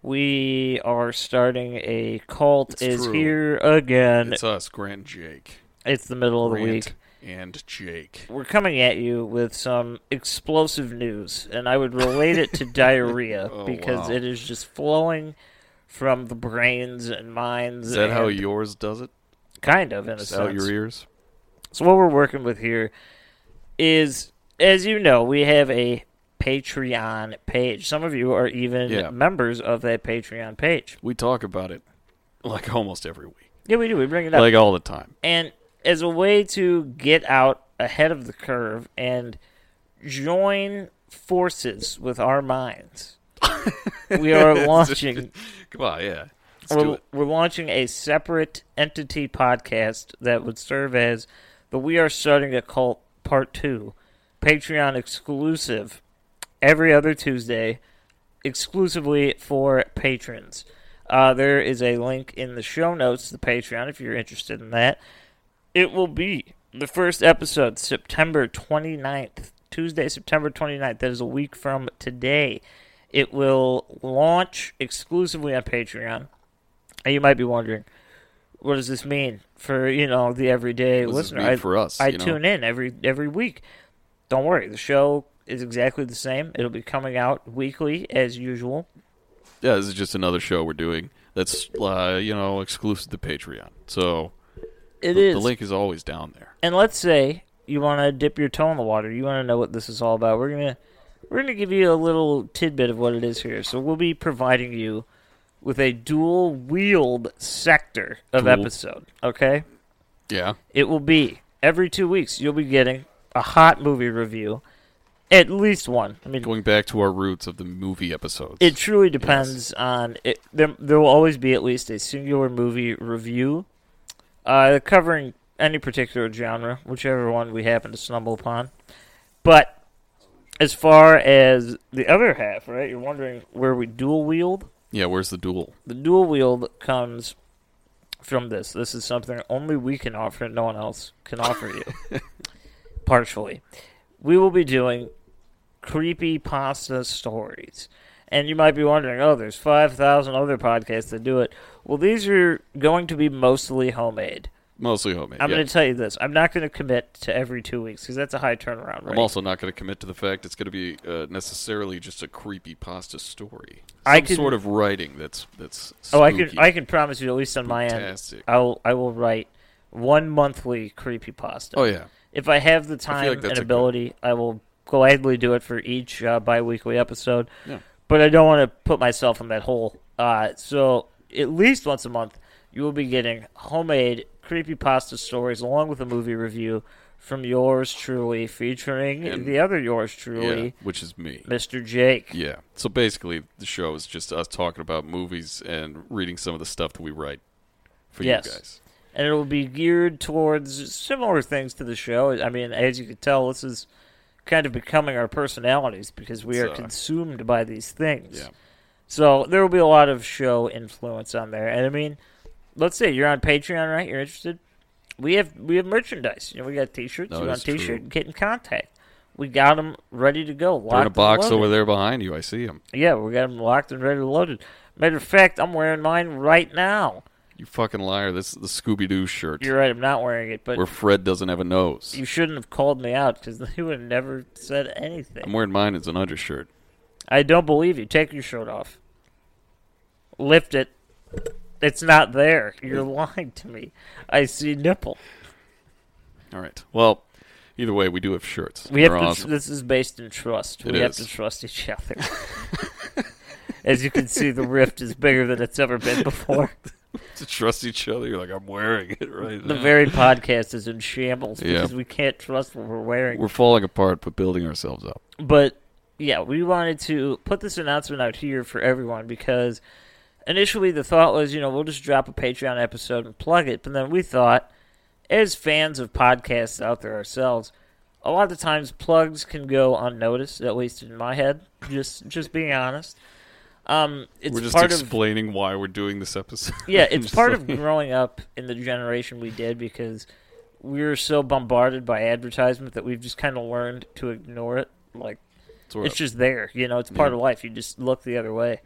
We are starting a cult. Here again. It's us, Grant and Jake. It's the middle of the week. And Jake. We're coming at you with some explosive news, and I would relate it to diarrhea because it is just flowing from the brains and minds. Is that how yours does it? Kind of, in a sense. Out your ears? So what we're working with here is, as you know, we have a Patreon page. Some of you are even members of that Patreon page. We talk about it like almost every week. Yeah, we do. We bring it up. Like all the time. And as a way to get out ahead of the curve and join forces with our minds, we are launching... Come on, yeah. We're launching a separate entity podcast that would serve as the We Are Starting a Cult Part 2 Patreon exclusive every other Tuesday, exclusively for patrons. There is a link in the show notes to the Patreon if you're interested in that. It will be the first episode, September 29th, Tuesday, September 29th. That is a week from today. It will launch exclusively on Patreon. And you might be wondering, what does this mean for, you know, the everyday listener? For us, I tune in every week. Don't worry, the show is exactly the same. It'll be coming out weekly as usual. Yeah, this is just another show we're doing that's exclusive to Patreon. So it is. The link is always down there. And let's say you want to dip your toe in the water. You want to know what this is all about. We're gonna give you a little tidbit of what it is here. So we'll be providing you with a dual wheeled sector of episode. Okay. Yeah. It will be every 2 weeks. You'll be getting a hot movie review. At least one. I mean, going back to our roots of the movie episodes. It truly depends on it. There will always be at least a singular movie review covering any particular genre, whichever one we happen to stumble upon. But as far as the other half, right, you're wondering where we dual wield? Yeah, where's the dual? The dual wield comes from this. This is something only we can offer and no one else can offer you. Partially. We will be doing creepypasta stories. And you might be wondering, there's 5,000 other podcasts that do it. Well, these are going to be mostly homemade. I'm going to tell you this. I'm not going to commit to every 2 weeks because that's a high turnaround rate. I'm also not going to commit to the fact it's going to be necessarily just a creepypasta story. Sort of writing that's spooky. I can promise you, at least on Fantastic. My end, I will write one monthly creepypasta. Oh, yeah. If I have the time and ability, I will gladly do it for each bi-weekly episode. Yeah. But I don't want to put myself in that hole. So at least once a month, you will be getting homemade creepypasta stories along with a movie review from yours truly, featuring the other yours truly. Yeah, which is me. Mr. Jake. Yeah. So basically, the show is just us talking about movies and reading some of the stuff that we write for you guys. And it will be geared towards similar things to the show. I mean, as you can tell, this is kind of becoming our personalities because we are consumed by these things. Yeah. So there will be a lot of show influence on there. And, I mean, let's say you're on Patreon, right? You're interested? We have merchandise. We got T-shirts. You want a T-shirt? Get in contact. We got them ready to go. They're in a box over there behind you. I see them. Yeah, we got them locked and ready and loaded. Matter of fact, I'm wearing mine right now. You fucking liar. This is the Scooby-Doo shirt. You're right. I'm not wearing it. But where Fred doesn't have a nose. You shouldn't have called me out because you would have never said anything. I'm wearing mine as an undershirt. I don't believe you. Take your shirt off. Lift it. It's not there. You're lying to me. I see nipple. All right. Well, either way, we do have shirts. We have to, awesome. This is based in trust. We have to trust each other. As you can see, the rift is bigger than it's ever been before. To trust each other, you're like, I'm wearing it right now. The very podcast is in shambles because we can't trust what we're wearing. We're falling apart, but building ourselves up. But, yeah, we wanted to put this announcement out here for everyone because initially the thought was, you know, we'll just drop a Patreon episode and plug it. But then we thought, as fans of podcasts out there ourselves, a lot of times plugs can go unnoticed, at least in my head, just being honest. We're just explaining why we're doing this episode. Yeah, it's part of growing up in the generation we did because we were so bombarded by advertisement that we've just kind of learned to ignore it. Like, it's just there. You know, it's part of life. You just look the other way.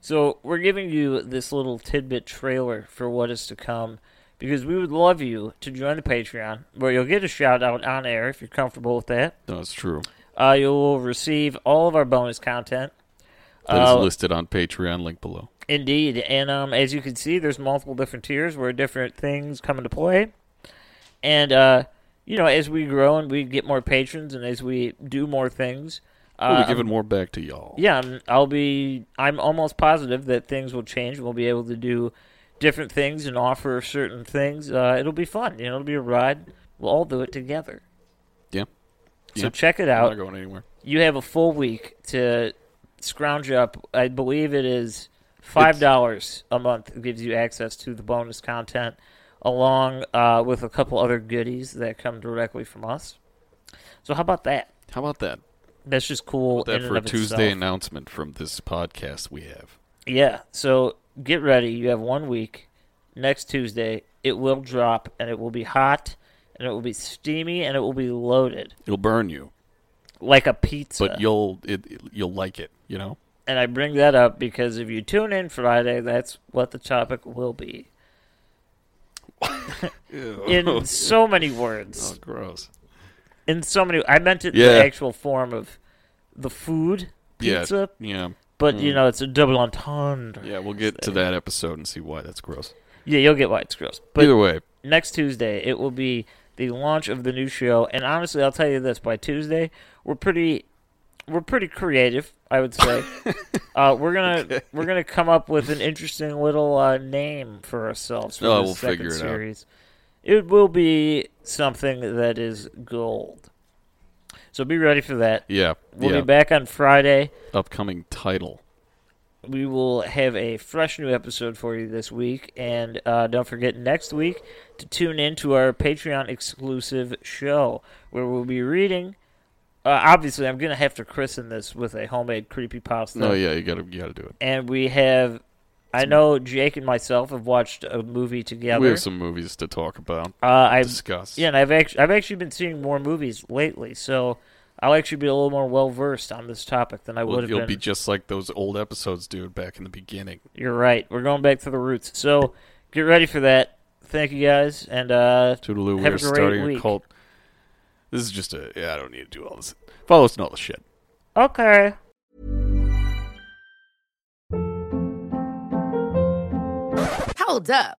So we're giving you this little tidbit trailer for what is to come because we would love you to join the Patreon where you'll get a shout-out on air if you're comfortable with that. That's true. You'll receive all of our bonus content. That is listed on Patreon, link below. Indeed, and as you can see, there's multiple different tiers where different things come into play. And, you know, as we grow and we get more patrons and as we do more things... we'll be giving more back to y'all. Yeah, I'm almost positive that things will change. We'll be able to do different things and offer certain things. It'll be fun. You know, it'll be a ride. We'll all do it together. Yeah. So check it out. I'm not going anywhere. You have a full week to... scrounge up. I believe it is $5 a month. It gives you access to the bonus content along with a couple other goodies that come directly from us. So how about that? That's just cool. That for a Tuesday announcement from this podcast we have. Yeah. So get ready. You have 1 week. Next Tuesday it will drop and it will be hot and it will be steamy and it will be loaded. It'll burn you. Like a pizza. But you'll like it, you know? And I bring that up because if you tune in Friday, that's what the topic will be. In so many words. Oh, gross. In so many... I meant it in the actual form of the food, pizza. Yeah. But, you know, it's a double entendre. Yeah, we'll get to that episode and see why that's gross. Yeah, you'll get why it's gross. But either way. Next Tuesday, it will be... the launch of the new show, and honestly, I'll tell you this: by Tuesday, we're pretty creative. I would say we're gonna come up with an interesting little name for ourselves for this second series. It will be something that is gold. So be ready for that. Yeah, we'll be back on Friday. Upcoming title. We will have a fresh new episode for you this week, and don't forget next week to tune in to our Patreon-exclusive show, where we'll be reading... obviously, I'm going to have to christen this with a homemade creepypasta. No, yeah, you gotta do it. And we have... I know Jake and myself have watched a movie together. We have some movies to talk about, discuss. Yeah, and I've actually been seeing more movies lately, so... I'll actually be a little more well-versed on this topic than I would have been. You'll be just like those old episodes, dude, back in the beginning. You're right. We're going back to the roots. So get ready for that. Thank you, guys, and toodaloo. Have a great week. We're starting a cult. This is just a... Yeah, I don't need to do all this. Follow us and all this shit. Okay. Hold up.